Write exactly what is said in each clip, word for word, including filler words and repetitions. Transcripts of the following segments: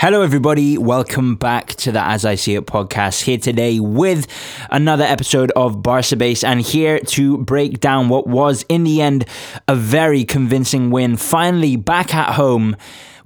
Hello everybody, welcome back to the As I See It podcast, here today with another episode of Barca Base, and here to break down what was in the end a very convincing win. Finally back at home,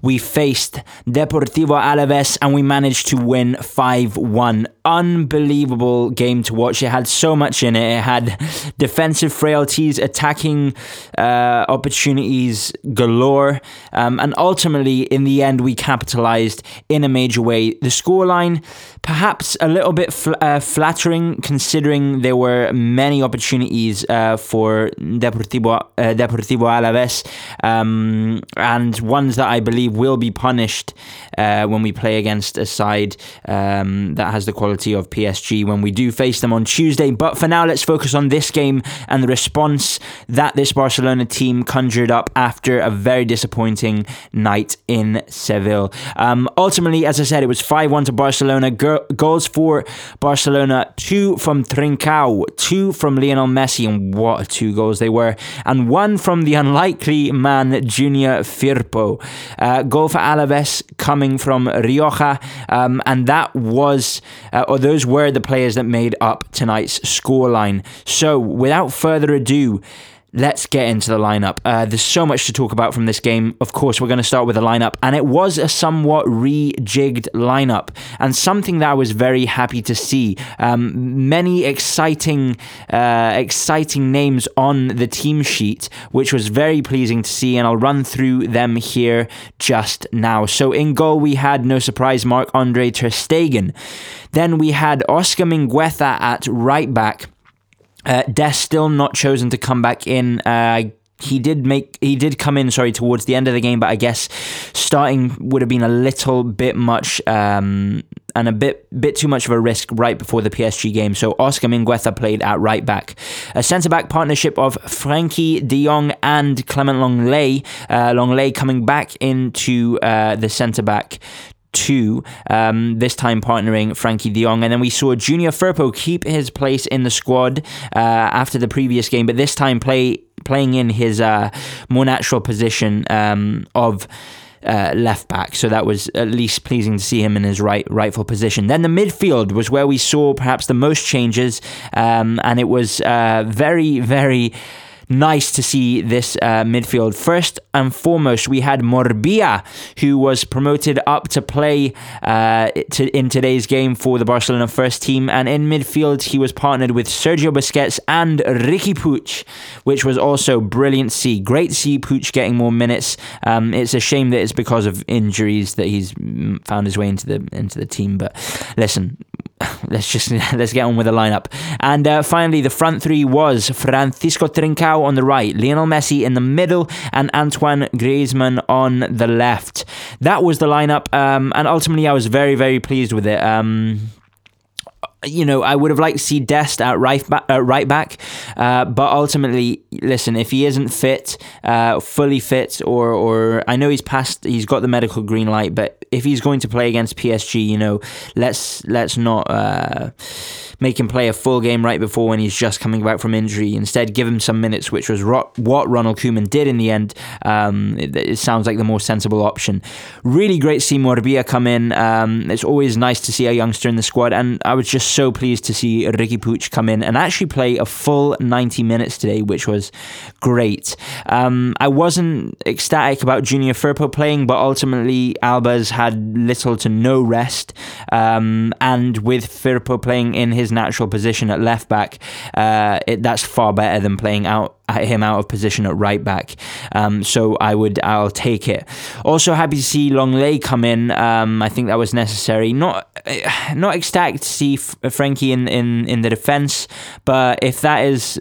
we faced Deportivo Alaves and we managed to win five one. Unbelievable game to watch. It had so much in it. It had defensive frailties, attacking uh, opportunities galore. Um, and ultimately, in the end, we capitalized in a major way. The scoreline, perhaps a little bit fl- uh, flattering, considering there were many opportunities uh, for Deportivo, uh, Deportivo Alaves, um, and ones that I believe will be punished uh, when we play against a side um, that has the quality of P S G when we do face them on Tuesday. But for now, let's focus on this game and the response that this Barcelona team conjured up after a very disappointing night in Seville. Um, ultimately, as I said, it was five one to Barcelona. Go- goals for Barcelona, two from Trincao, two from Lionel Messi, and what two goals they were, and one from the unlikely man, Junior Firpo. Uh, goal for Alaves coming from Rioja, um, and that was, uh, or those were the players that made up tonight's scoreline. So, without further ado, let's get into the lineup. Uh, there's so much to talk about from this game. Of course, we're going to start with the lineup, and it was a somewhat rejigged lineup, and something that I was very happy to see. Um, many exciting, uh, exciting names on the team sheet, which was very pleasing to see, and I'll run through them here just now. So in goal, we had, no surprise, Marc-Andre Ter Stegen. Then we had Oscar Mingueza at right back. Uh, Dest still not chosen to come back in. Uh, he did make he did come in, sorry, towards the end of the game, but I guess starting would have been a little bit much um, and a bit bit too much of a risk right before the P S G game. So Oscar Mingueza played at right back. A centre back partnership of Frankie De Jong and Clement Lenglet. Uh, Lenglet coming back into uh, the centre back. Two, um, this time partnering Frankie De Jong. And then we saw Junior Firpo keep his place in the squad uh, after the previous game, but this time play playing in his uh, more natural position um, of Uh, left back, so that was at least pleasing to see him in his right rightful position. Then the midfield was where we saw perhaps the most changes, um, and it was uh, very, very nice to see this uh, midfield. First and foremost, we had Moriba, who was promoted up to play uh, to, in today's game for the Barcelona first team, and in midfield he was partnered with Sergio Busquets and Riqui Puig, which was also brilliant to see. Great to see Puig getting more minutes. Um, it's a shame that it's because of injuries that he's found his way into the into the team, but listen, let's just let's get on with the lineup. And uh, finally, the front three was Francisco Trincao on the right, Lionel Messi in the middle, and Antoine Griezmann on the left. That was the lineup, um, and ultimately I was very, very pleased with it. Um, you know, I would have liked to see Dest at right back, uh, right back uh, but ultimately, listen, if he isn't fit, uh, fully fit, or or I know he's passed, he's got the medical green light, but if he's going to play against P S G, you know, let's let's not uh, make him play a full game right before when he's just coming back from injury. Instead, give him some minutes, which was ro- what Ronald Koeman did in the end. Um, it, it sounds like the more sensible option. Really great to see Moriba come in. Um, it's always nice to see a youngster in the squad, and I was just so pleased to see Riqui Puig come in and actually play a full ninety minutes today, which was great. Um, I wasn't ecstatic about Junior Firpo playing, but ultimately Alba's had little to no rest, um, and with Firpo playing in his natural position at left back, uh, it, that's far better than playing out him out of position at right back. Um, so I would, I'll take it. Also happy to see Lenglet come in. Um, I think that was necessary. Not, not ecstatic to see Frankie in, in, in the defence, but if that is,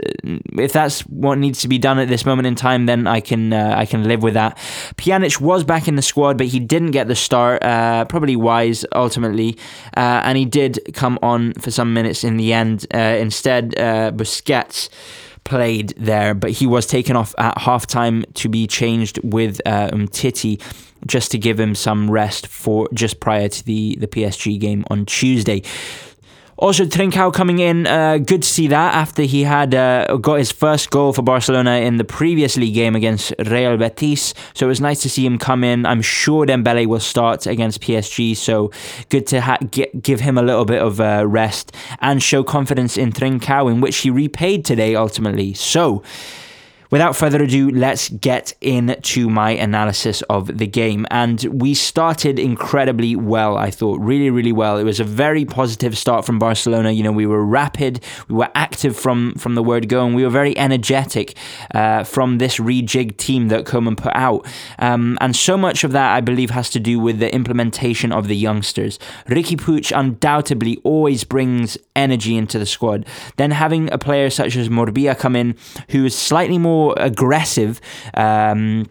if that's what needs to be done at this moment in time, then I can, uh, I can live with that. Pjanic was back in the squad, but he didn't get the start. Uh, probably wise ultimately, uh, and he did come on for some minutes in the end. Uh, instead, uh, Busquets played there, but he was taken off at halftime to be changed with uh, Umtiti, just to give him some rest for just prior to the the P S G game on Tuesday. Also, Trincao coming in, uh, good to see that after he had uh, got his first goal for Barcelona in the previous league game against Real Betis. So it was nice to see him come in. I'm sure Dembele will start against P S G, so good to ha- get, give him a little bit of uh, rest and show confidence in Trincao, in which he repaid today ultimately. So, without further ado, let's get into my analysis of the game. And we started incredibly well, I thought. Really, really well. It was a very positive start from Barcelona. You know, we were rapid. We were active from, from the word go. And we were very energetic uh, from this rejigged team that Koeman put out. Um, and so much of that, I believe, has to do with the implementation of the youngsters. Riqui Puig undoubtedly always brings energy into the squad. Then having a player such as Moriba come in, who is slightly more aggressive um,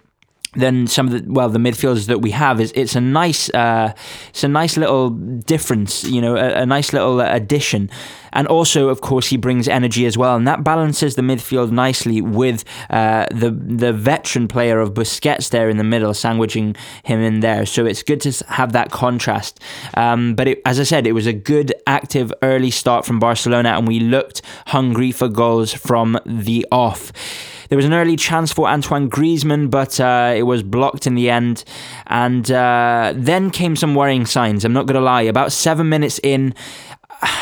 than some of the well the midfielders that we have, is it's a nice uh, it's a nice little difference, you know, a, a nice little addition. And also, of course, he brings energy as well, and that balances the midfield nicely with uh, the the veteran player of Busquets there in the middle, sandwiching him in there. So it's good to have that contrast. Um, but it, as I said, it was a good, active, early start from Barcelona, and we looked hungry for goals from the off. There was an early chance for Antoine Griezmann, but uh, it was blocked in the end. And uh, then came some worrying signs, I'm not going to lie. About seven minutes in,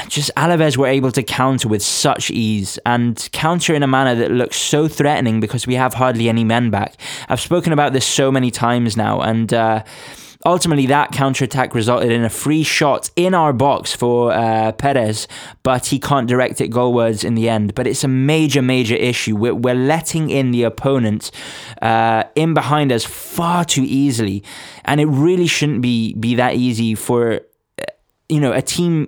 just Alaves were able to counter with such ease, and counter in a manner that looks so threatening because we have hardly any men back. I've spoken about this so many times now, and uh, ultimately that counter-attack resulted in a free shot in our box for uh, Perez, but he can't direct it goalwards in the end. But it's a major, major issue. We're, we're letting in the opponent uh, in behind us far too easily, and it really shouldn't be, be that easy for, you know, a team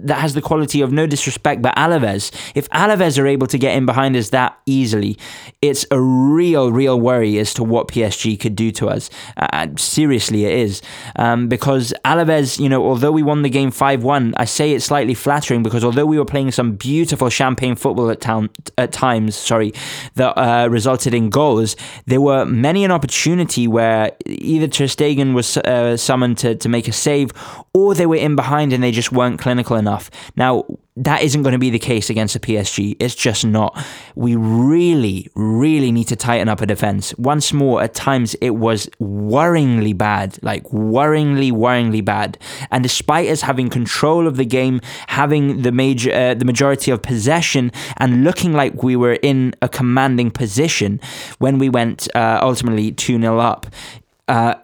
that has the quality of, no disrespect, but Alaves. If Alaves are able to get in behind us that easily, it's a real, real worry as to what P S G could do to us. Uh, seriously, it is. Um, because Alaves, you know, although we won the game five one, I say it's slightly flattering because although we were playing some beautiful champagne football at, town, at times, sorry, that uh, resulted in goals, there were many an opportunity where either Ter Stegen was uh, summoned to, to make a save, or they were in behind and they just weren't clinical enough. Enough. Now, that isn't going to be the case against a P S G. It's just not. We really, really need to tighten up a defence. Once more, at times, it was worryingly bad. Like, worryingly, worryingly bad. And despite us having control of the game, having the major, uh, the majority of possession, and looking like we were in a commanding position when we went, uh, ultimately, two nil up, uh,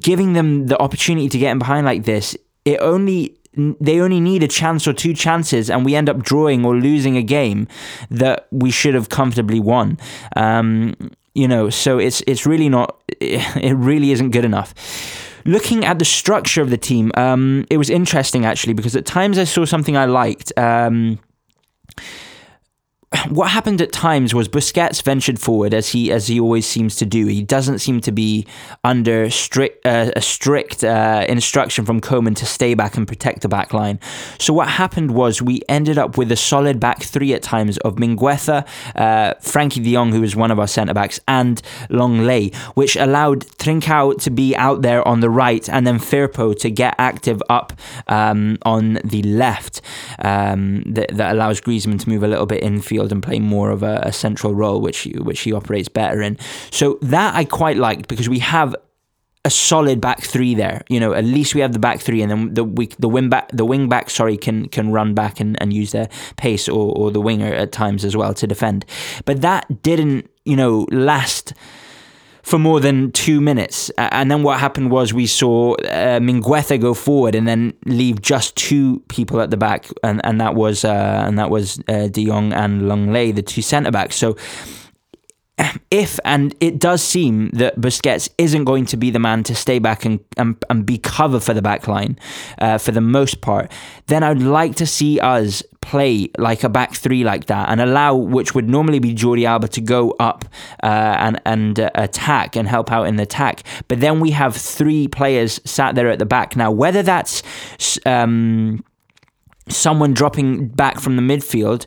giving them the opportunity to get in behind like this, it only they only need a chance or two chances, and we end up drawing or losing a game that we should have comfortably won. Um, you know, so it's it's really not, it really isn't good enough. Looking at the structure of the team, um, it was interesting actually because at times I saw something I liked. Um, What happened at times was Busquets ventured forward as he as he always seems to do. He doesn't seem to be under strict uh, a strict uh, instruction from Koeman to stay back and protect the back line. So what happened was we ended up with a solid back three at times of Mingueza, uh, Frankie De Jong, who was one of our centre-backs, and Lenglet, which allowed Trincao to be out there on the right and then Firpo to get active up um, on the left. Um, that, that allows Griezmann to move a little bit infield and play more of a, a central role, which which he operates better in. So that I quite liked because we have a solid back three there. You know, at least we have the back three, and then the we, the wing back the wing back sorry can can run back and, and use their pace or or the winger at times as well to defend. But that didn't, you know, last for more than two minutes. And then what happened was we saw uh, Mingueza go forward and then leave just two people at the back, and and that was uh, and that was uh, De Jong and Lenglet, the two centre backs. So if, and it does seem that Busquets isn't going to be the man to stay back and and, and be cover for the back line uh, for the most part, then I'd like to see us play like a back three like that and allow, which would normally be Jordi Alba, to go up uh, and, and uh, attack and help out in the attack. But then we have three players sat there at the back. Now, whether that's um, someone dropping back from the midfield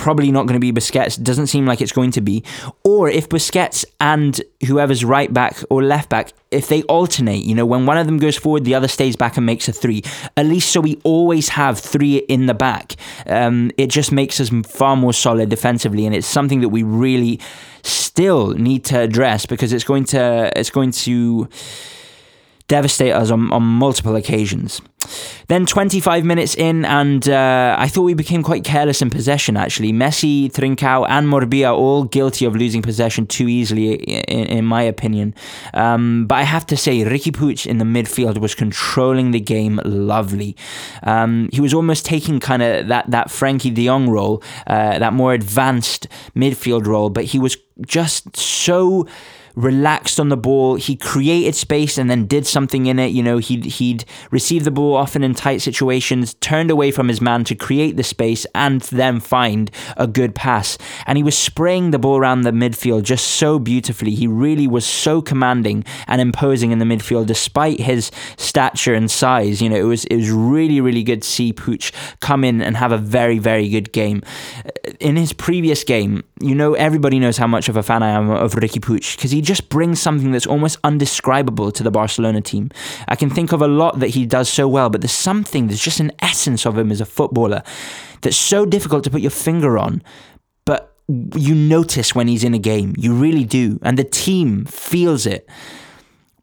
probably not going to be Busquets. Doesn't seem like it's going to be. Or if Busquets and whoever's right back or left back, if they alternate, you know, when one of them goes forward, the other stays back and makes a three, at least so we always have three in the back. Um, it just makes us far more solid defensively, and it's something that we really still need to address, because it's going to it's going to devastate us on, on multiple occasions. Then twenty-five minutes in, and uh, I thought we became quite careless in possession, actually. Messi, Trincao and Moriba are all guilty of losing possession too easily, in, in my opinion. Um, but I have to say, Riqui Puig in the midfield was controlling the game lovely. Um, he was almost taking kind of that, that Frankie De Jong role, uh, that more advanced midfield role, but he was just so relaxed on the ball. He created space and then did something in it. You know, he'd, he'd receive the ball often in tight situations, turned away from his man to create the space and then find a good pass. And he was spraying the ball around the midfield just so beautifully. He really was so commanding and imposing in the midfield, despite his stature and size. You know, it was it was really, really good to see Puig come in and have a very, very good game. In his previous game, you know, everybody knows how much of a fan I am of Riqui Puig, because he He just brings something that's almost undescribable to the Barcelona team. I can think of a lot that he does so well, but there's something, there's just an essence of him as a footballer that's so difficult to put your finger on, but you notice when he's in a game. You really do. And the team feels it.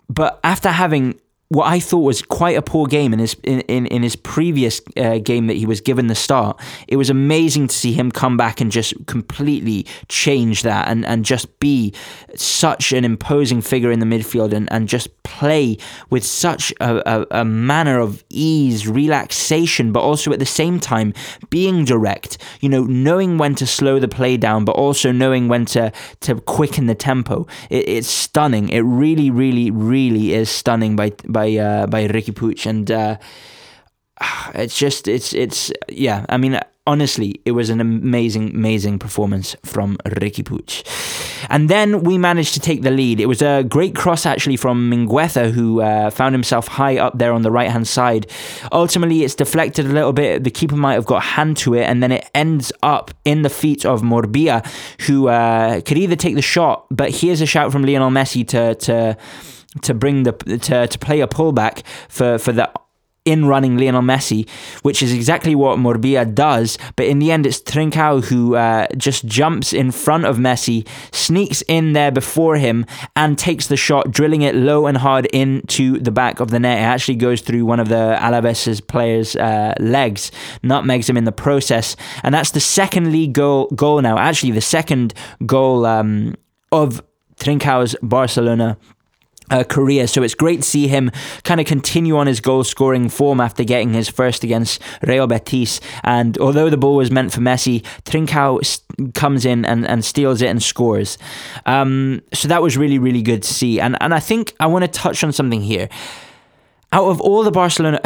But after having what I thought was quite a poor game in his in, in, in his previous uh, game that he was given the start, it was amazing to see him come back and just completely change that and, and just be such an imposing figure in the midfield and, and just play with such a, a, a manner of ease, relaxation, but also at the same time being direct, you know, knowing when to slow the play down, but also knowing when to, to quicken the tempo. It, it's stunning. It really, really, really is stunning by by By uh, by Riqui Puig, and uh, it's just it's it's yeah. I mean, honestly, it was an amazing, amazing performance from Riqui Puig. And then we managed to take the lead. It was a great cross, actually, from Mingueza, who uh, found himself high up there on the right hand side. Ultimately, it's deflected a little bit. The keeper might have got hand to it, and then it ends up in the feet of Moriba, who uh, could either take the shot. But here's a shout from Lionel Messi to to. to bring the to, to play a pullback for for the in-running Lionel Messi, which is exactly what Moriba does. But in the end, it's Trincao who uh, just jumps in front of Messi, sneaks in there before him, and takes the shot, drilling it low and hard into the back of the net. It actually goes through one of the Alaves' players' uh, legs, nutmegs him in the process. And that's the second league goal, goal now. Actually, the second goal um, of Trincao's Barcelona Uh, career. So it's great to see him kind of continue on his goal scoring form after getting his first against Real Betis. And although the ball was meant for Messi, Trincao st- comes in and, and steals it and scores. Um, so that was really, really good to see. And, and I think I want to touch on something here. Out of all the Barcelona...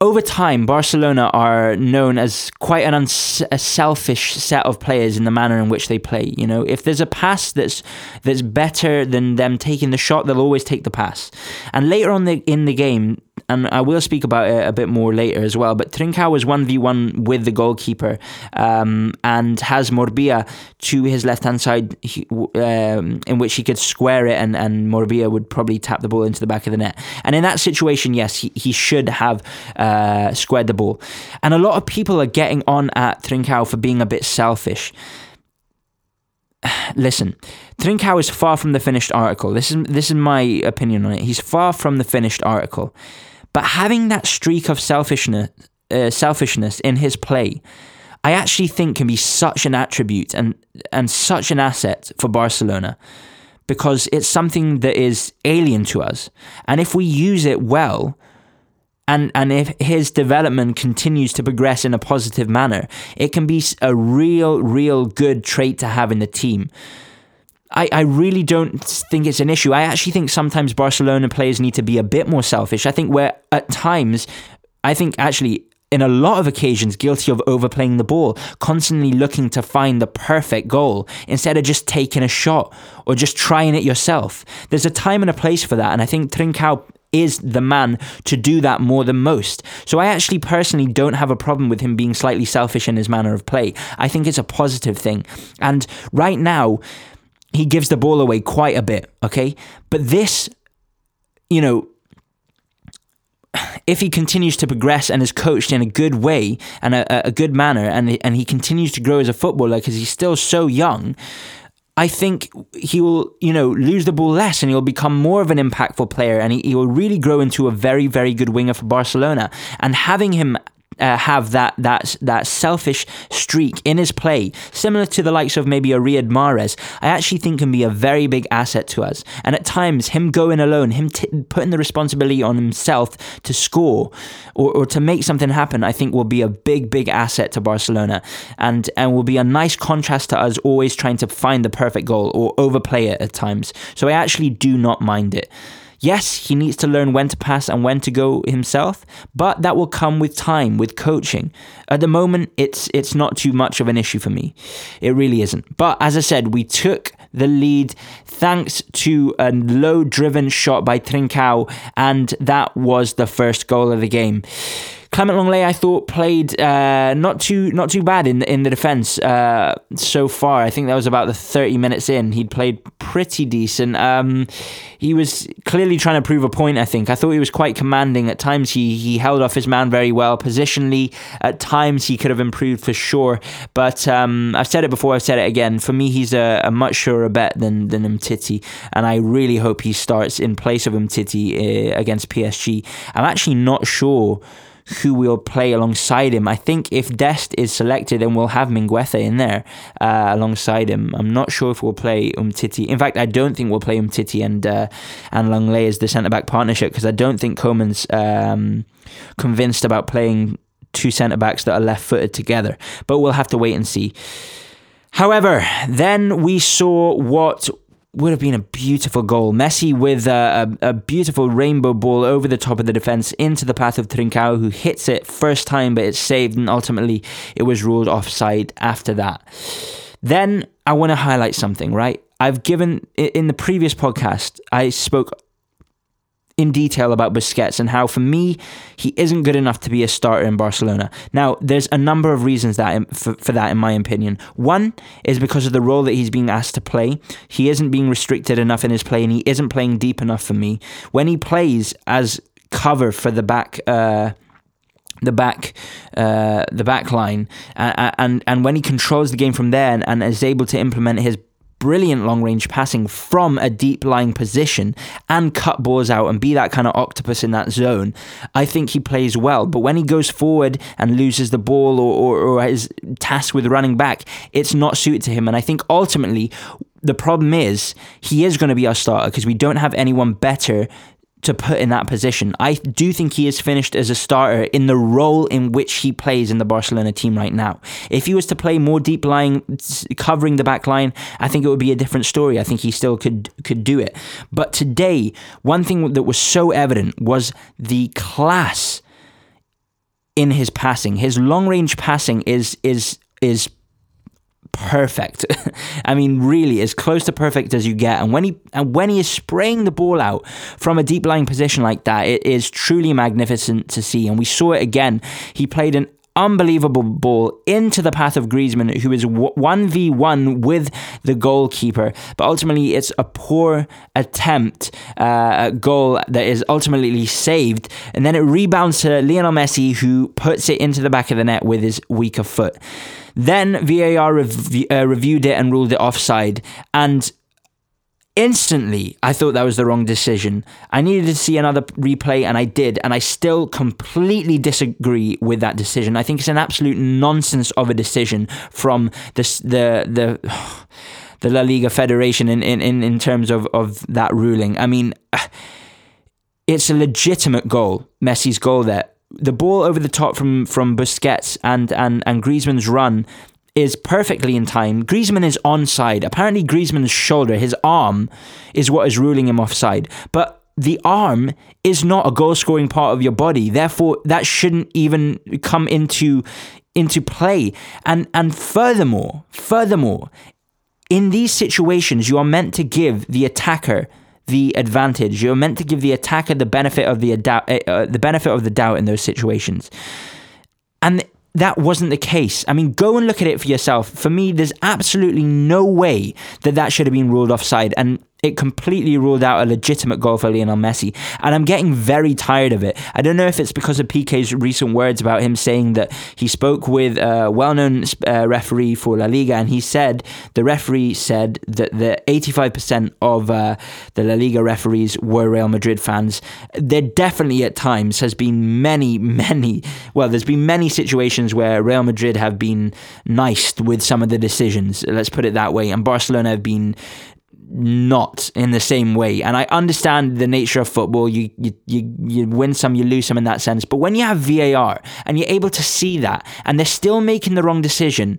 Over time, Barcelona are known as quite an uns- a selfish set of players in the manner in which they play. You know, if there's a pass that's that's better than them taking the shot, they'll always take the pass. And later on the, in the game, and I will speak about it a bit more later as well, but Trincao was one v one with the goalkeeper um, and has Moriba to his left-hand side he, um, in which he could square it, and, and Moriba would probably tap the ball into the back of the net. And in that situation, yes, he, he should have uh, squared the ball. And a lot of people are getting on at Trincao for being a bit selfish. Listen, Trincao is far from the finished article. This is this is my opinion on it. He's far from the finished article. But having that streak of selfishness, uh, selfishness in his play, I actually think can be such an attribute and and such an asset for Barcelona, because it's something that is alien to us. And if we use it well, and and if his development continues to progress in a positive manner, it can be a real, real good trait to have in the team. I, I really don't think it's an issue. I actually think sometimes Barcelona players need to be a bit more selfish. I think we're at times, I think actually in a lot of occasions, guilty of overplaying the ball, constantly looking to find the perfect goal instead of just taking a shot or just trying it yourself. There's a time and a place for that, and I think Trincao is the man to do that more than most. So I actually personally don't have a problem with him being slightly selfish in his manner of play. I think it's a positive thing. And right now, he gives the ball away quite a bit, okay? But this, you know, if he continues to progress and is coached in a good way and a, a good manner, and and he continues to grow as a footballer because he's still so young, I think he will, you know, lose the ball less and he'll become more of an impactful player, and he, he will really grow into a very, very good winger for Barcelona. And having him Uh, have that that that selfish streak in his play, similar to the likes of maybe a Riyad Mahrez, I actually think can be a very big asset to us. And at times, him going alone, him t- putting the responsibility on himself to score or, or to make something happen, I think will be a big, big asset to Barcelona, and and will be a nice contrast to us always trying to find the perfect goal or overplay it at times. So I actually do not mind it. Yes, he needs to learn when to pass and when to go himself, but that will come with time, with coaching. At the moment, it's it's not too much of an issue for me. It really isn't. But as I said, we took the lead thanks to a low-driven shot by Trincao, and that was the first goal of the game. Clement Lenglet, I thought, played uh, not too not too bad in the, in the defence uh, so far. I think that was about the thirty minutes in. He'd played pretty decent. Um, he was clearly trying to prove a point, I think. I thought he was quite commanding. At times, he, he held off his man very well. Positionally, at times, he could have improved for sure. But um, I've said it before, I've said it again. For me, he's a, a much surer bet than, than Umtiti. And I really hope he starts in place of Umtiti uh, against P S G. I'm actually not sure who will play alongside him. I think if Dest is selected, then we'll have Mingueza in there uh, alongside him. I'm not sure if we'll play Umtiti. In fact, I don't think we'll play Umtiti and uh, and Lenglet as the centre-back partnership, because I don't think Koeman's um, convinced about playing two centre-backs that are left-footed together. But we'll have to wait and see. However, then we saw what would have been a beautiful goal. Messi with a, a, a beautiful rainbow ball over the top of the defence into the path of Trincao, who hits it first time, but it's saved, and ultimately it was ruled offside after that. Then I want to highlight something, right? I've given, in the previous podcast, I spoke in detail about Busquets and how, for me, he isn't good enough to be a starter in Barcelona. Now, there's a number of reasons that for, for that, in my opinion. One is because of the role that he's being asked to play. He isn't being restricted enough in his play, and he isn't playing deep enough for me. When he plays as cover for the back, uh, the back, uh, the back line, uh, and and when he controls the game from there and, and is able to implement his brilliant long-range passing from a deep-lying position and cut balls out and be that kind of octopus in that zone, I think he plays well. But when he goes forward and loses the ball or, or, or is tasked with running back, it's not suited to him. And I think ultimately the problem is he is going to be our starter because we don't have anyone better to put in that position. I do think he is finished as a starter in the role in which he plays in the Barcelona team right now. If he was to play more deep lying, covering the back line, I think it would be a different story. I think he still could could do it. But today, one thing that was so evident was the class in his passing. His long-range passing is is is perfect. I mean, really as close to perfect as you get. And when he and when he is spraying the ball out from a deep lying position like that, it is truly magnificent to see. And we saw it again. He played an unbelievable ball into the path of Griezmann, who is one v one with the goalkeeper. But ultimately, it's a poor attempt uh, at goal that is ultimately saved. And then it rebounds to Lionel Messi, who puts it into the back of the net with his weaker foot. Then V A R rev- uh, reviewed it and ruled it offside. And instantly, I thought that was the wrong decision. I needed to see another replay, and I did, and I still completely disagree with that decision. I think it's an absolute nonsense of a decision from this, the the the La Liga Federation in in in terms of of that ruling. I mean, it's a legitimate goal, Messi's goal there. The ball over the top from from Busquets and and and Griezmann's run is perfectly in time. Griezmann is onside. Apparently Griezmann's shoulder, his arm, is what is ruling him offside. But the arm is not a goal-scoring part of your body. Therefore, that shouldn't even come into into play. And and furthermore, furthermore, in these situations, you are meant to give the attacker the advantage. You're meant to give the attacker the benefit of the adou- uh, the benefit of the doubt in those situations. And th- that wasn't the case. I mean, go and look at it for yourself. For me, there's absolutely no way that that should have been ruled offside, and it completely ruled out a legitimate goal for Lionel Messi. And I'm getting very tired of it. I don't know if it's because of Pique's recent words about him saying that he spoke with a well-known uh, referee for La Liga, and he said, the referee said that the eighty-five percent of uh, the La Liga referees were Real Madrid fans. There definitely at times has been many, many, well, there's been many situations where Real Madrid have been niced with some of the decisions, let's put it that way, and Barcelona have been not in the same way. And I understand the nature of football. You, you you you win some, you lose some in that sense. But when you have V A R and you're able to see that, and they're still making the wrong decision,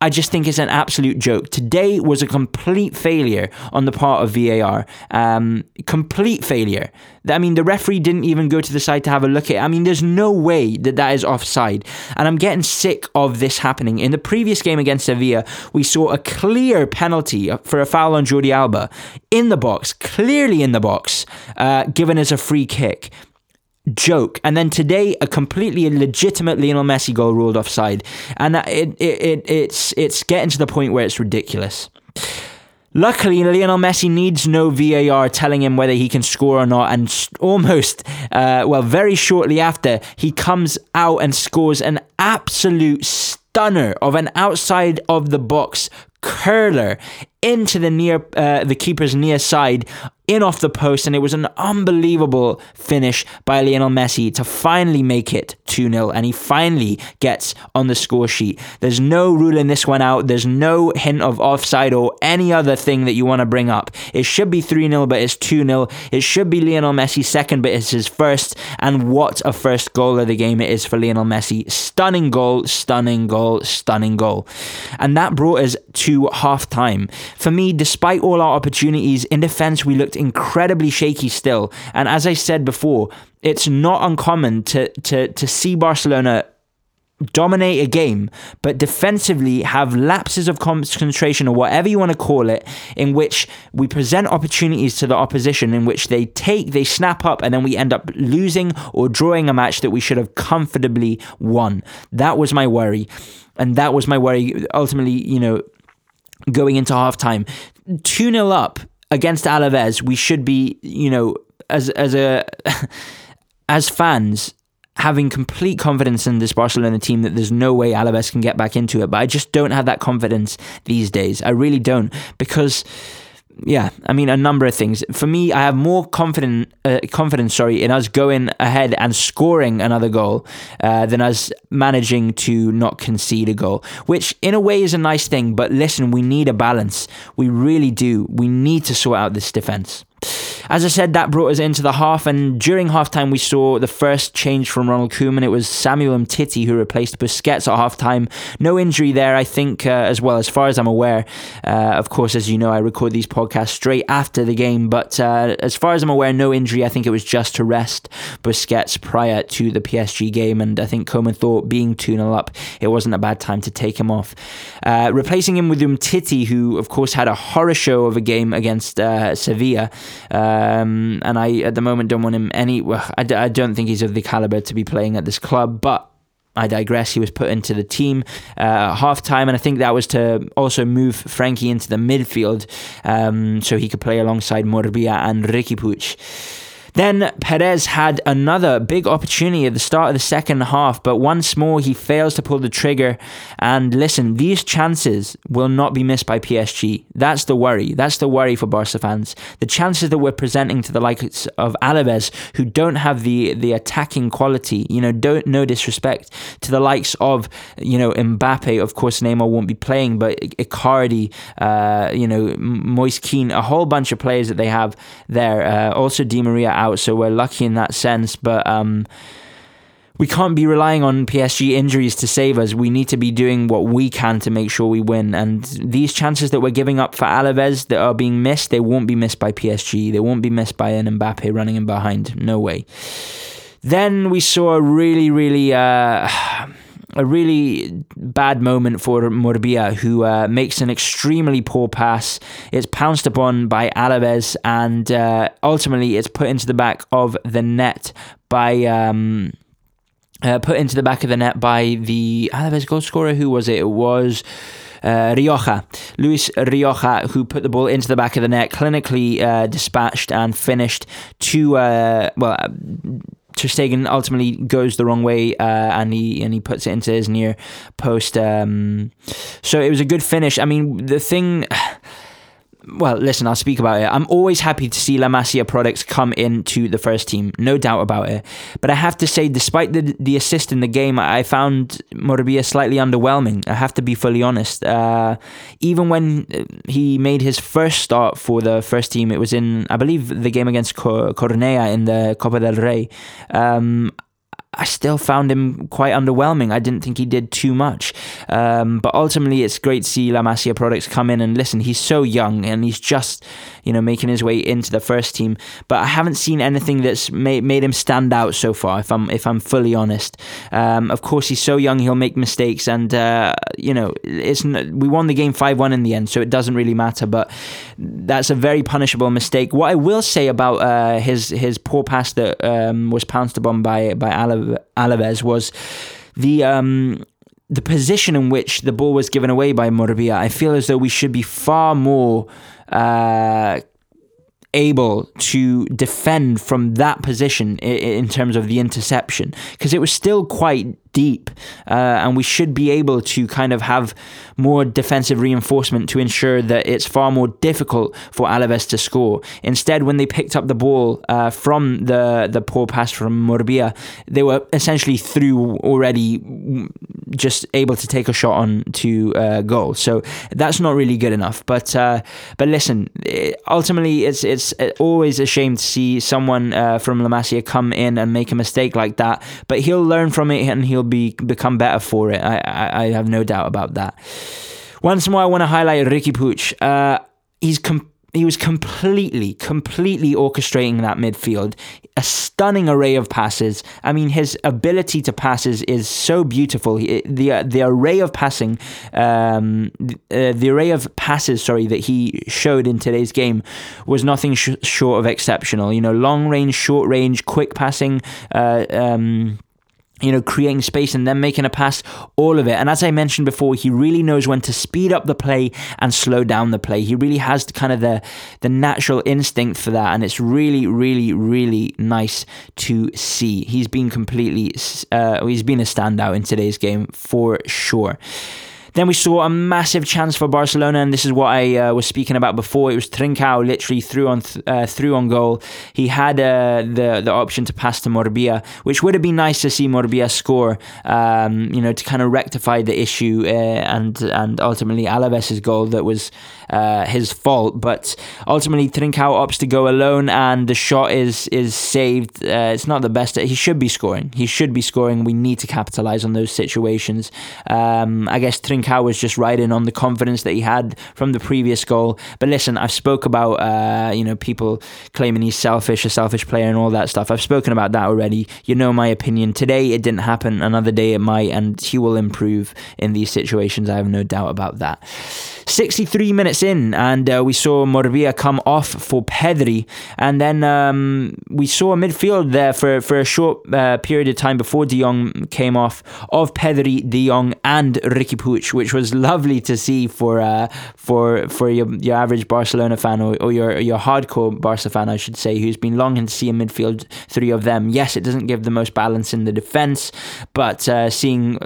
I just think it's an absolute joke. Today was a complete failure on the part of V A R. Um, complete failure. I mean, the referee didn't even go to the side to have a look at it. I mean, there's no way that that is offside. And I'm getting sick of this happening. In the previous game against Sevilla, we saw a clear penalty for a foul on Jordi Alba in the box, clearly in the box, uh, given as a free kick. Joke. And then today, a completely legitimate Lionel Messi goal ruled offside, and it, it it it's it's getting to the point where it's ridiculous. Luckily, Lionel Messi needs no V A R telling him whether he can score or not, and almost, uh, well, very shortly after, he comes out and scores an absolute stunner of an outside of the box curler into the near uh, the keeper's near side, in off the post, and it was an unbelievable finish by Lionel Messi to finally make it two nil, and he finally gets on the score sheet. There's no ruling this one out. There's no hint of offside or any other thing that you want to bring up. It should be three nil, but it's two nil. It should be Lionel Messi's second, but it's his first, and what a first goal of the game it is for Lionel Messi. Stunning goal, stunning goal, stunning goal. And that brought us to half-time. For me, despite all our opportunities, in defence we looked incredibly shaky still. And as I said before, it's not uncommon to to to see Barcelona dominate a game, but defensively have lapses of concentration, or whatever you want to call it, in which we present opportunities to the opposition in which they take, they snap up, and then we end up losing or drawing a match that we should have comfortably won. That was my worry. And that was my worry ultimately, you know, going into halftime. two nil up against Alaves, we should be, you know, as as a as fans, having complete confidence in this Barcelona team that there's no way Alaves can get back into it. But I just don't have that confidence these days. I really don't, because, yeah, I mean, a number of things. For me, I have more confident, uh, confidence, sorry, in us going ahead and scoring another goal uh, than us managing to not concede a goal, which in a way is a nice thing. But listen, we need a balance. We really do. We need to sort out this defense. As I said, that brought us into the half, and during halftime we saw the first change from Ronald Koeman. It was Samuel Umtiti who replaced Busquets at halftime. No injury there, I think, uh, as well, as far as I'm aware. Uh, of course, as you know, I record these podcasts straight after the game, but uh, as far as I'm aware, no injury. I think it was just to rest Busquets prior to the P S G game, and I think Koeman thought, being two nil up, it wasn't a bad time to take him off. Uh, replacing him with Umtiti, who of course had a horror show of a game against uh, Sevilla. Um, and I, at the moment, don't want him any... Well, I, d- I don't think he's of the calibre to be playing at this club, but I digress. He was put into the team uh, at half-time, and I think that was to also move Frankie into the midfield um, so he could play alongside Moriba and Riqui Puig. Then Perez had another big opportunity at the start of the second half, but once more he fails to pull the trigger. And listen, these chances will not be missed by P S G. That's the worry. That's the worry for Barca fans. The chances that we're presenting to the likes of Alaves, who don't have the, the attacking quality, you know, don't, no disrespect to the likes of, you know, Mbappe. Of course, Neymar won't be playing, but Icardi, uh, you know, Moise Kean, a whole bunch of players that they have there. Uh, also Di Maria out, so we're lucky in that sense, but um, we can't be relying on P S G injuries to save us. We need to be doing what we can to make sure we win, and these chances that we're giving up for Alaves that are being missed, they won't be missed by P S G. They won't be missed by an Mbappe running in behind. No way. Then we saw a really, really... Uh, a really bad moment for Moriba, who uh, makes an extremely poor pass. It's pounced upon by Alaves, and uh, ultimately it's put into the back of the net by... Um, Uh, put into the back of the net by the Alaves goal scorer. Who was it? It was uh, Rioja. Luis Rioja, who put the ball into the back of the net, clinically uh, dispatched and finished to, uh, well, Ter Stegen ultimately goes the wrong way uh, and he and he puts it into his near post. Um, so it was a good finish. I mean, the thing... Well, listen, I'll speak about it. I'm always happy to see La Masia products come into the first team, no doubt about it. But I have to say, despite the the assist in the game, I found Moriba slightly underwhelming. I have to be fully honest. Uh, even when he made his first start for the first team, it was in, I believe, the game against Cor- Cornellà in the Copa del Rey. Um, I still found him quite underwhelming. I didn't think he did too much. Um, but ultimately, it's great to see La Masia products come in. And listen, he's so young and he's just, you know, making his way into the first team. But I haven't seen anything that's made, made him stand out so far, if I'm if I'm fully honest. Um, of course, he's so young, he'll make mistakes. And, uh, you know, it's we won the game five one in the end, so it doesn't really matter. But that's a very punishable mistake. What I will say about uh, his, his poor pass that um, was pounced upon by, by Alav, Alaves was the um, the position in which the ball was given away by Moriba. I feel as though we should be far more uh, able to defend from that position in terms of the interception, because it was still quite deep, uh, and we should be able to kind of have more defensive reinforcement to ensure that it's far more difficult for Alaves to score. Instead, when they picked up the ball uh, from the, the poor pass from Moriba, they were essentially through already, just able to take a shot on to uh, goal. So that's not really good enough. But uh, but listen, it, ultimately it's it's always a shame to see someone uh, from La Masia come in and make a mistake like that. But he'll learn from it and he'll be become better for it. I, I, I have no doubt about that. Once more, I want to highlight Riqui Puig. Uh, he's com- he was completely, completely orchestrating that midfield. A stunning array of passes. I mean, his ability to passes is so beautiful. He, the uh, the array of passing, um, uh, the array of passes, sorry, that he showed in today's game was nothing sh- short of exceptional. You know, long range, short range, quick passing. Uh, um, You know, creating space and then making a pass, all of it. And as I mentioned before, he really knows when to speed up the play and slow down the play. He really has kind of the the natural instinct for that, and it's really, really, really nice to see. He's been completely, uh, he's been a standout in today's game for sure. Then we saw a massive chance for Barcelona, and this is what I uh, was speaking about before. It was Trincao literally through on th- uh, through on goal. He had uh, the the option to pass to Moriba, which would have been nice to see Moriba score, um, you know, to kind of rectify the issue uh, and and ultimately Alaves's goal that was uh, his fault. But ultimately Trincao opts to go alone, and the shot is is saved. Uh, it's not the best. He should be scoring. He should be scoring. We need to capitalize on those situations. Um, I guess Trincao Trincao was just riding on the confidence that he had from the previous goal. But listen, I've spoke about uh, you know people claiming he's selfish, a selfish player and all that stuff. I've spoken about that already. You know my opinion. Today it didn't happen. Another day it might, and he will improve in these situations. I have no doubt about that. sixty-three minutes in, and uh, we saw Moriba come off for Pedri, and then um, we saw a midfield there for, for a short uh, period of time before De Jong came off of Pedri, De Jong and Riqui Puig, which was lovely to see for uh, for for your, your average Barcelona fan, or, or your your hardcore Barca fan, I should say, who's been longing to see a midfield three of them. Yes, it doesn't give the most balance in the defence, but uh, seeing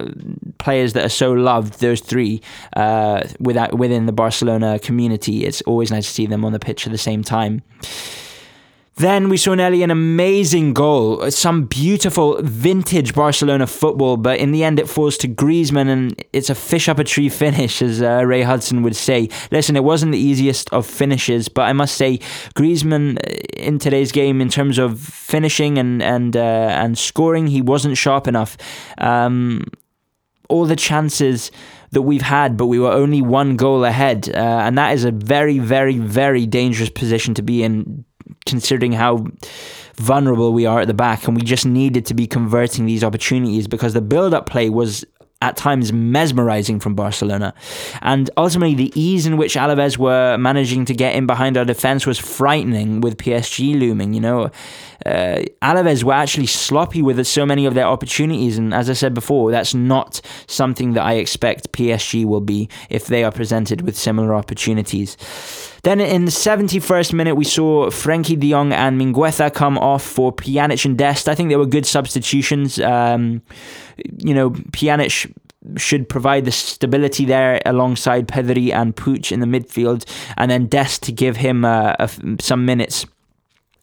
players that are so loved, those three, uh, without, within the Barcelona community, it's always nice to see them on the pitch at the same time. Then we saw nearly an amazing goal, some beautiful vintage Barcelona football, but in the end it falls to Griezmann, and it's a fish up a tree finish, as uh, Ray Hudson would say. Listen, it wasn't the easiest of finishes, but I must say Griezmann in today's game, in terms of finishing and and uh, and scoring, he wasn't sharp enough. Um, all the chances that we've had, but we were only one goal ahead, uh, and that is a very, very, very dangerous position to be in, considering how vulnerable we are at the back. And we just needed to be converting these opportunities, because the build-up play was at times mesmerising from Barcelona. And ultimately, the ease in which Alaves were managing to get in behind our defence was frightening with P S G looming, you know. Uh, Alaves were actually sloppy with so many of their opportunities, and as I said before, that's not something that I expect P S G will be if they are presented with similar opportunities. Then in the seventy-first minute, we saw Frankie De Jong and Mingueza come off for Pjanic and Dest. I think they were good substitutions. Um, you know, Pjanic should provide the stability there alongside Pedri and Puig in the midfield, and then Dest to give him uh, a, some minutes.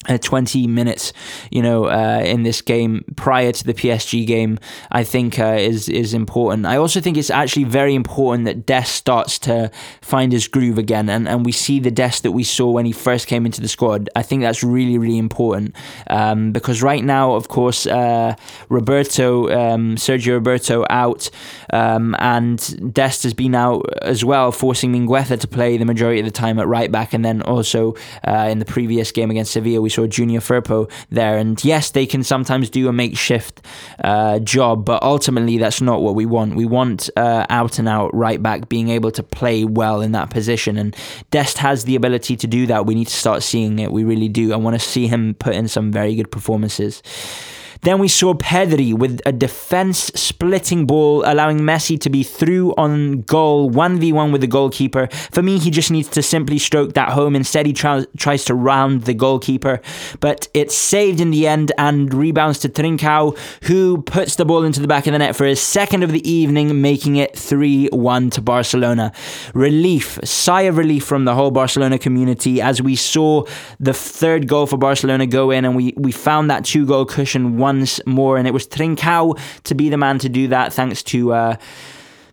Uh, twenty minutes, you know, uh, in this game prior to the P S G game, I think uh, is is important. I also think it's actually very important that Dest starts to find his groove again, and, and we see the Dest that we saw when he first came into the squad. I think that's really, really important um, because right now, of course, uh, Roberto, um, Sergio Roberto out, um, and Dest has been out as well, forcing Mingueza to play the majority of the time at right back, and then also uh, in the previous game against Sevilla, we saw Junior Firpo there, and yes, they can sometimes do a makeshift uh, job, but ultimately that's not what we want. We want uh, out and out right back being able to play well in that position, and Dest has the ability to do that. We need to start seeing it. We really do. I want to see him put in some very good performances. Then we saw Pedri with a defence-splitting ball, allowing Messi to be through on goal, one v one with the goalkeeper. For me, he just needs to simply stroke that home. Instead, he tra- tries to round the goalkeeper, but it's saved in the end and rebounds to Trincao, who puts the ball into the back of the net for his second of the evening, making it three one to Barcelona. Relief, sigh of relief from the whole Barcelona community as we saw the third goal for Barcelona go in, and we, we found that two-goal cushion one Once more, and it was Trincao to be the man to do that, thanks to uh,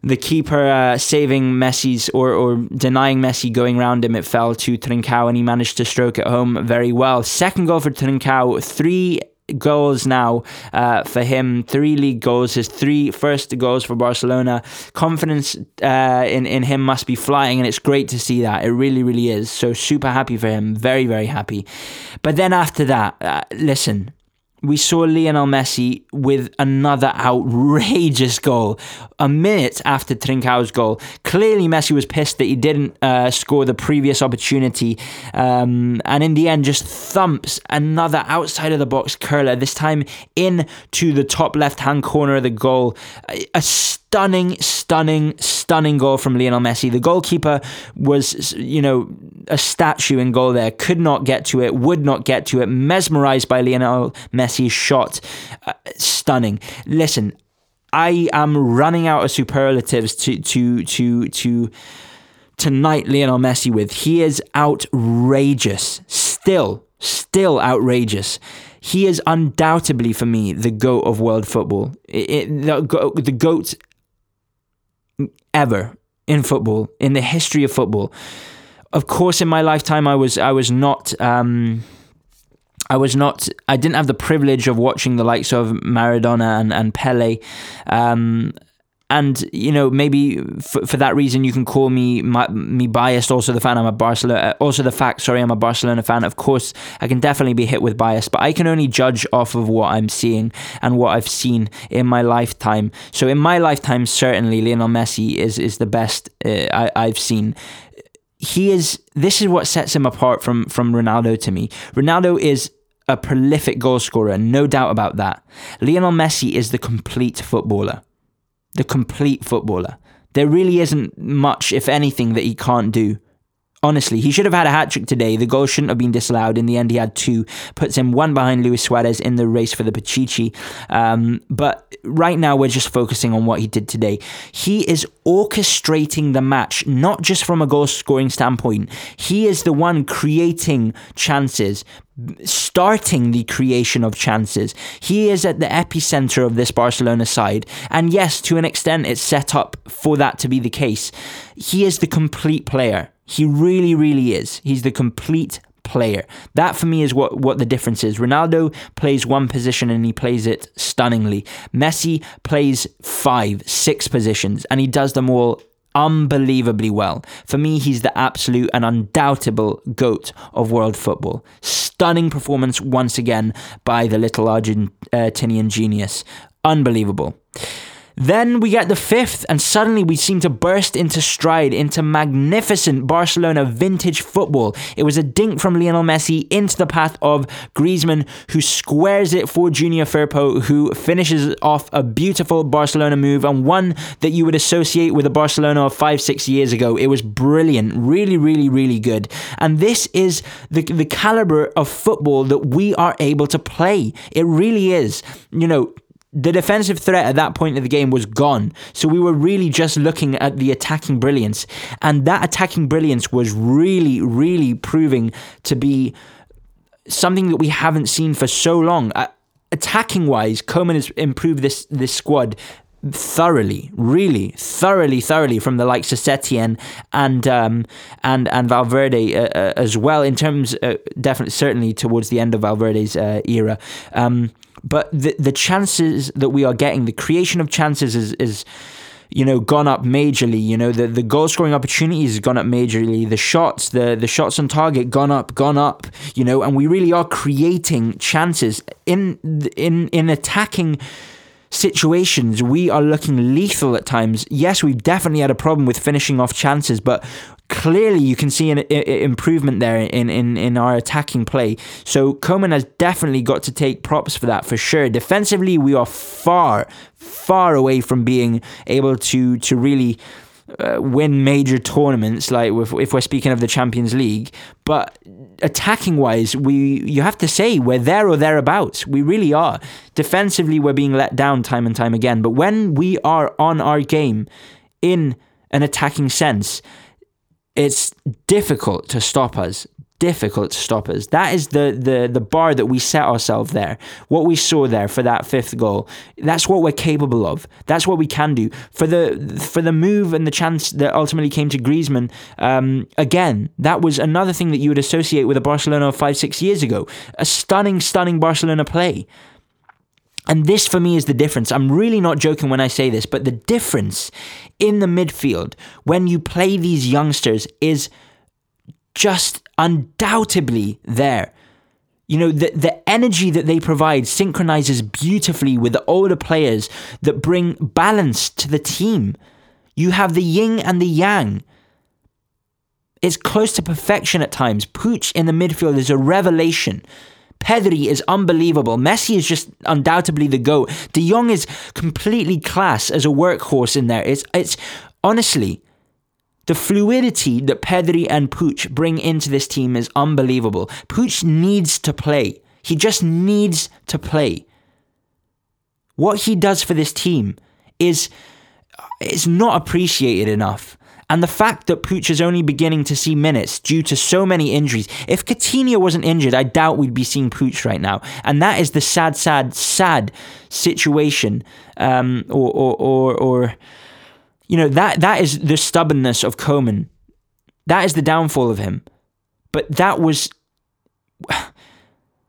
the keeper uh, saving Messi's or, or denying Messi going round him. It fell to Trincao, and he managed to stroke it home very well. Second goal for Trincao, three goals now uh, for him, three league goals, his three first goals for Barcelona. Confidence uh, in, in him must be flying, and it's great to see that. It really, really is. So super happy for him, very, very happy. But then after that, uh, listen, we saw Lionel Messi with another outrageous goal a minute after Trincao's goal. Clearly, Messi was pissed that he didn't uh, score the previous opportunity. Um, and in the end, just thumps another outside-of-the-box curler, this time into the top left-hand corner of the goal. A, a stunning, stunning, stunning goal from Lionel Messi. The goalkeeper was, you know, a statue in goal there. Could not get to it, would not get to it. Mesmerised by Lionel Messi. Messi's shot, uh, stunning. Listen, I am running out of superlatives to to to to to knight Lionel Messi with. He is outrageous, still, still outrageous. He is undoubtedly, for me, the GOAT of world football. It, it, the, go, the GOAT ever in football, in the history of football. Of course, in my lifetime, I was I was not. Um, I was not, I didn't have the privilege of watching the likes of Maradona and, and Pele. Um, and, you know, maybe for, for that reason, you can call me my, me biased. Also the fan, I'm a Barcelona, also the fact, sorry, I'm a Barcelona fan. Of course, I can definitely be hit with bias, but I can only judge off of what I'm seeing and what I've seen in my lifetime. So in my lifetime, certainly Lionel Messi is, is the best uh, I, I've seen. He is, this is what sets him apart from, from Ronaldo to me. Ronaldo is a prolific goalscorer, no doubt about that. Lionel Messi is the complete footballer. The complete footballer. There really isn't much, if anything, that he can't do. Honestly, he should have had a hat-trick today. The goal shouldn't have been disallowed. In the end, he had two. Puts him one behind Luis Suarez in the race for the Pichichi. Um, but right now, we're just focusing on what he did today. He is orchestrating the match, not just from a goal-scoring standpoint. He is the one creating chances, starting the creation of chances. He is at the epicenter of this Barcelona side. And yes, to an extent, it's set up for that to be the case. He is the complete player. He really, really is. He's the complete player. That, for me, is what, what the difference is. Ronaldo plays one position and he plays it stunningly. Messi plays five, six positions, and he does them all unbelievably well. For me, he's the absolute and undoubtable GOAT of world football. Stunning performance once again by the little Argentinian genius. Unbelievable. Then we get the fifth, and suddenly we seem to burst into stride into magnificent Barcelona vintage football. It was a dink from Lionel Messi into the path of Griezmann, who squares it for Junior Firpo, who finishes off a beautiful Barcelona move, and one that you would associate with a Barcelona of five, six years ago. It was brilliant, really, really, really good. And this is the, the calibre of football that we are able to play. It really is. You know, the defensive threat at that point of the game was gone. So we were really just looking at the attacking brilliance. And that attacking brilliance was really, really proving to be something that we haven't seen for so long. Uh, attacking-wise, Koeman has improved this, this squad thoroughly, really, thoroughly, thoroughly from the likes of Setien and um, and and Valverde uh, uh, as well. In terms, uh, definitely, certainly towards the end of Valverde's uh, era. Um, but the the chances that we are getting, the creation of chances is is. you know, gone up majorly. You know, the, the goal-scoring opportunities have gone up majorly. The shots, the, the shots on target gone up, gone up, you know, and we really are creating chances. In in in attacking situations, we are looking lethal at times. Yes, we've definitely had a problem with finishing off chances, but clearly you can see an improvement there in, in, in our attacking play. So Koeman has definitely got to take props for that, for sure. Defensively, we are far, far away from being able to, to really uh, win major tournaments, like if, if we're speaking of the Champions League. But attacking-wise, we you have to say we're there or thereabouts. We really are. Defensively, we're being let down time and time again. But when we are on our game in an attacking sense, it's difficult to stop us. Difficult to stop us. That is the, the, the bar that we set ourselves there. What we saw there for that fifth goal, that's what we're capable of. That's what we can do. For the for the move and the chance that ultimately came to Griezmann, um, again, that was another thing that you would associate with a Barcelona of five, six years ago. A stunning, stunning Barcelona play. And this, for me, is the difference. I'm really not joking when I say this, but the difference in the midfield when you play these youngsters is just undoubtedly there. You know, the, the energy that they provide synchronizes beautifully with the older players that bring balance to the team. You have the yin and the yang. It's close to perfection at times. Puig in the midfield is a revelation. Pedri is unbelievable. Messi is just undoubtedly the GOAT. De Jong is completely class as a workhorse in there. It's it's honestly, the fluidity that Pedri and Puig bring into this team is unbelievable. Puig needs to play. He just needs to play. What he does for this team is, is not appreciated enough. And the fact that Puig is only beginning to see minutes due to so many injuries. If Coutinho wasn't injured, I doubt we'd be seeing Puig right now. And that is the sad, sad, sad situation. Um, or, or, or, or, you know, that that is the stubbornness of Koeman. That is the downfall of him. But that was...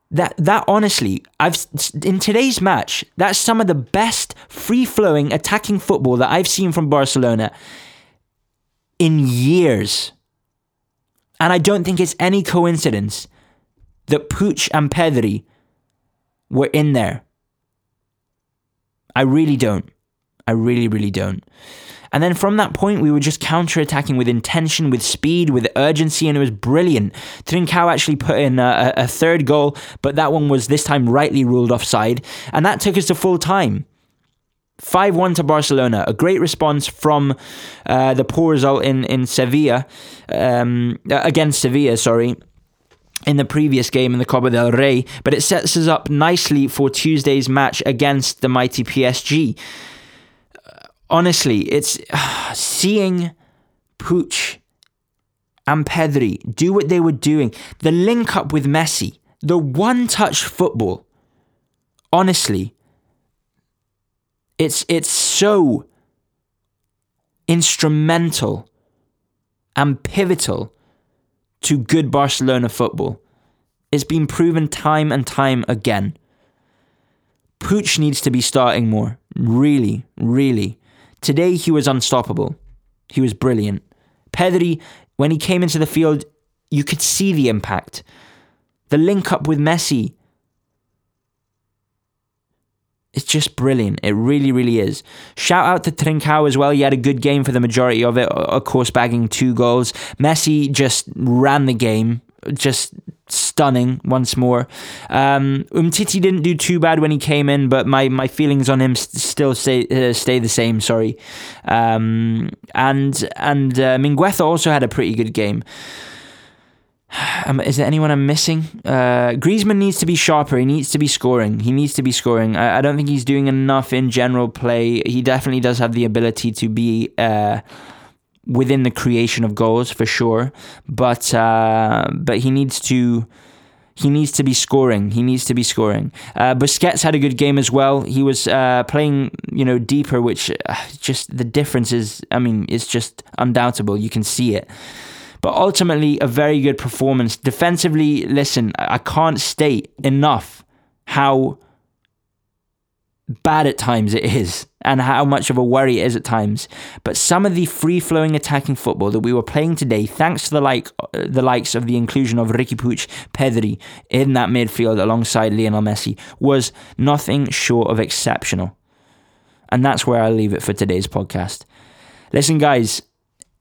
That that honestly, I've in today's match, that's some of the best free-flowing attacking football that I've seen from Barcelona in years. And I don't think it's any coincidence that Puig and Pedri were in there. I really don't. I really, really don't. And then from that point, we were just counter-attacking with intention, with speed, with urgency, and it was brilliant. Trincao actually put in a, a third goal, but that one was this time rightly ruled offside. And that took us to full time. five one to Barcelona. A great response from uh, the poor result in, in Sevilla, um, against Sevilla, sorry, in the previous game in the Copa del Rey. But it sets us up nicely for Tuesday's match against the mighty P S G. Honestly, it's uh, seeing Puig and Pedri do what they were doing. The link up with Messi, the one-touch football, honestly, It's it's so instrumental and pivotal to good Barcelona football. It's been proven time and time again. Puig needs to be starting more. Really, really. Today he was unstoppable. He was brilliant. Pedri, when he came into the field, you could see the impact. The link up with Messi. It's just brilliant. It really, really is. Shout out to Trincao as well. He had a good game for the majority of it, of course, bagging two goals. Messi just ran the game. Just stunning once more. Um, Umtiti didn't do too bad when he came in, but my, my feelings on him st- still stay uh, stay the same. Sorry, um, and and uh, Mingueza also had a pretty good game. Um, is there anyone I'm missing? Uh, Griezmann needs to be sharper. He needs to be scoring. He needs to be scoring. I, I don't think he's doing enough in general play. He definitely does have the ability to be Uh, within the creation of goals for sure, but uh, but he needs to he needs to be scoring. He needs to be scoring. Uh, Busquets had a good game as well. He was uh, playing, you know, deeper, which uh, just the difference is. I mean, it's just undoubtable. You can see it. But ultimately, a very good performance defensively. Listen, I can't state enough how bad at times it is and how much of a worry it is at times, but some of the free-flowing attacking football that we were playing today, thanks to the like the likes of the inclusion of Riqui Puig, Pedri in that midfield alongside Lionel Messi, was nothing short of exceptional. And that's where I leave it for today's podcast. Listen guys,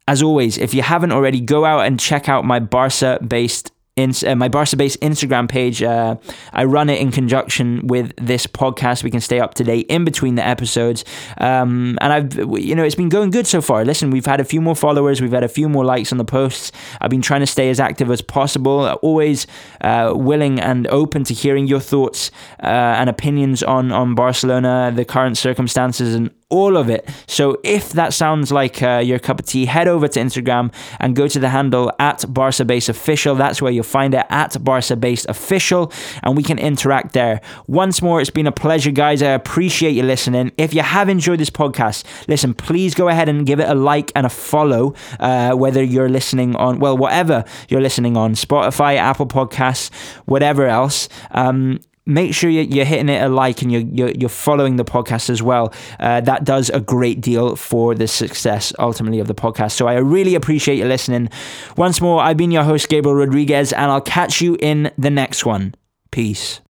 as always, if you haven't already, go out and check out my Barca-based In, uh, my Barca Base Instagram page. uh, I run it in conjunction with this podcast. We can stay up to date in between the episodes, um, and I've you know it's been going good so far. Listen, we've had a few more followers, we've had a few more likes on the posts. I've been trying to stay as active as possible, always uh, willing and open to hearing your thoughts uh, and opinions on, on Barcelona, the current circumstances and all of it. So if that sounds like uh, your cup of tea, head over to Instagram and go to the handle at Barca Base Official. That's where you'll find it, at Barca Base Official, and we can interact there. Once more, it's been a pleasure, guys. I appreciate you listening. If you have enjoyed this podcast, listen, please go ahead and give it a like and a follow, uh, whether you're listening on, well, whatever you're listening on, Spotify, Apple Podcasts, whatever else. Um, Make sure you're hitting it a like and you're you're following the podcast as well. Uh, that does a great deal for the success, ultimately, of the podcast. So I really appreciate you listening. Once more, I've been your host, Gabriel Rodriguez, and I'll catch you in the next one. Peace.